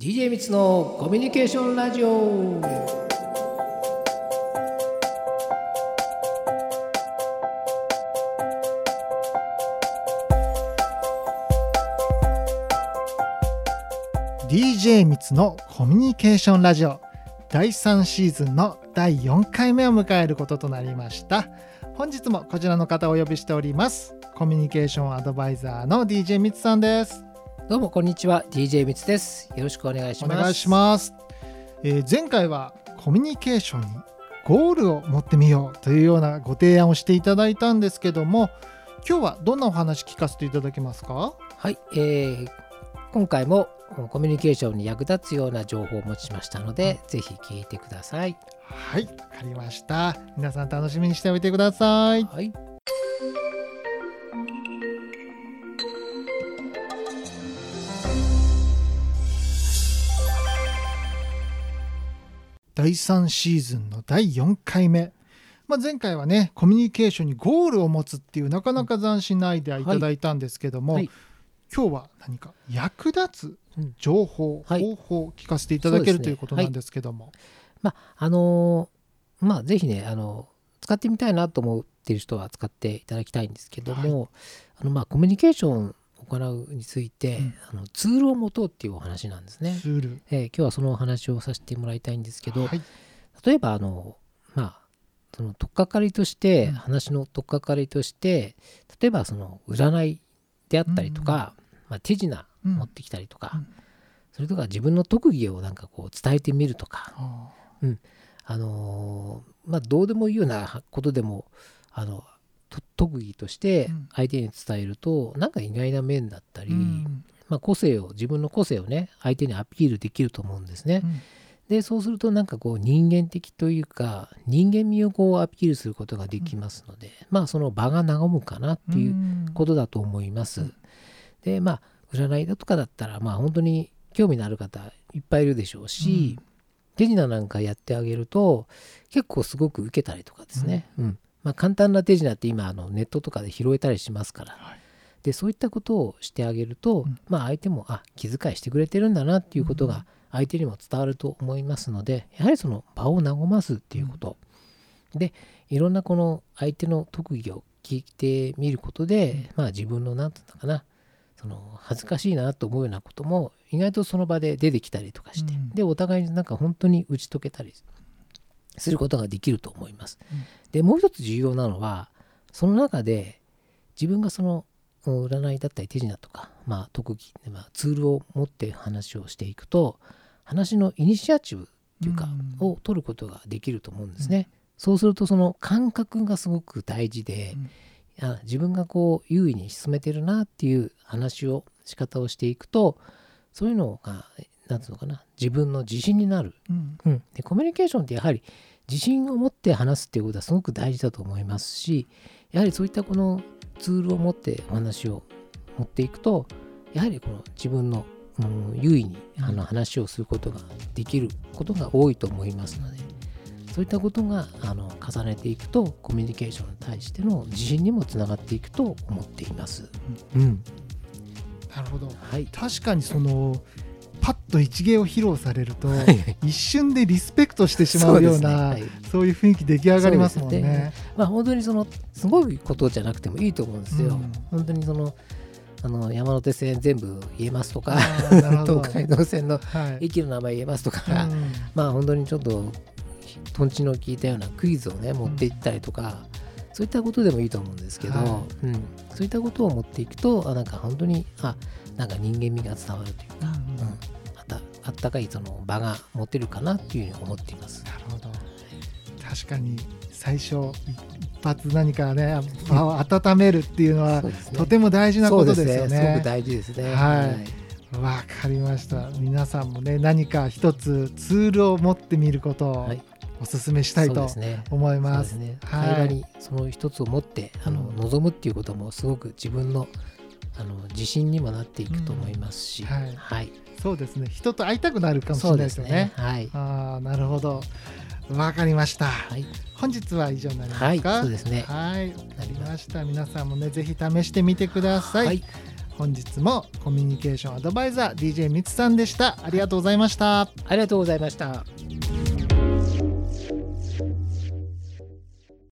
DJ 光のコミュニケーションラジオ。DJ 光のコミュニケーションラジオ第3シーズンの第4回目を迎えることとなりました。本日もこちらの方をお呼びしております。コミュニケーションアドバイザーの DJ 光さんです。どうもこんにちは、 DJ 光です。よろしくお願いします。お願いします。前回はコミュニケーションにゴールを持ってみようというようなご提案をしていただいたんですけども、今日はどんなお話聞かせていただけますか？はい、今回もコミュニケーションに役立つような情報を持ちましたので、ぜひ聞いてください。はい、わかりました。皆さん楽しみにしておいてください。はい、第3シーズンの第4回目、前回はね、コミュニケーションにゴールを持つっていうなかなか斬新なアイデアいただいたんですけども、はい、今日は何か役立つ情報、方法を聞かせていただける、ということなんですけども、ぜひね、使ってみたいなと思っている人は使っていただきたいんですけども、コミュニケーション行うについて、ツールを持とうっていうお話なんですね。ツール、今日はそのお話をさせてもらいたいんですけど、例えばその取っかかりとして、話の取っかかりとして例えばその占いであったりとか、手品持ってきたりとか、それとか自分の特技をなんかこう伝えてみるとか、どうでもいいようなことでも特技として相手に伝えると、なんか意外な面だったり、自分の個性をね、相手にアピールできると思うんですね。でそうするとなんかこう人間的というか、人間味をこうアピールすることができますので、その場が和むかなっていうことだと思います。で占いだとかだったら、本当に興味のある方いっぱいいるでしょうし、手品なんかやってあげると結構すごく受けたりとかですね。簡単な手品って今ネットとかで拾えたりしますから、でそういったことをしてあげると、相手も気遣いしてくれてるんだなっていうことが相手にも伝わると思いますので、やはりその場を和ますっていうこと、でいろんなこの相手の特技を聞いてみることで、自分の何て言うのかな、その恥ずかしいなと思うようなことも意外とその場で出てきたりとかして、でお互いになんか本当に打ち解けたりすることができると思います。でもう一つ重要なのは、その中で自分がその占いだったり手品とか、特技、ツールを持って話をしていくと、話のイニシアチブというか、を取ることができると思うんですね。そうするとその感覚がすごく大事で、自分がこう優位に進めてるなっていう話を仕方をしていくと、そういうのが自分の自信になる、でコミュニケーションってやはり自信を持って話すっていうことはすごく大事だと思いますし、やはりそういったこのツールを持ってお話を持っていくと、やはりこの自分の、優位に話をすることができることが多いと思いますので、そういったことが重ねていくとコミュニケーションに対しての自信にもつながっていくと思っています。なるほど、確かにそのパッと一芸を披露されると、一瞬でリスペクトしてしまうようなそういう雰囲気出来上がりますもんね。本当にそのすごいことじゃなくてもいいと思うんですよ。本当にその山手線全部言えますとか、東海道線の駅の名前言えますとか、本当にちょっととんちの効いたようなクイズをね、持っていったりとか、そういったことでもいいと思うんですけど、そういったことを持っていくと、なんか本当になんか人間味が伝わるというか、あったかいその場が持てるかなっていうふうに思っています。なるほど、確かに最初一発何かね、場を温めるっていうのはとても大事なことですよね。すごく大事ですね。わかりました。皆さんもね、何か一つツールを持ってみることをお勧めしたいと思います。会話にその一つを持って臨むっていうこともすごく自分の自信にもなっていくと思いますし、そうですね、人と会いたくなるかもしれないですよね。なるほど、わかりました。本日は以上になりますか？そうですね。わかりました。皆さんもね、ぜひ試してみてください。本日もコミュニケーションアドバイザー DJ 光さんでした。ありがとうございました。ありがとうございました。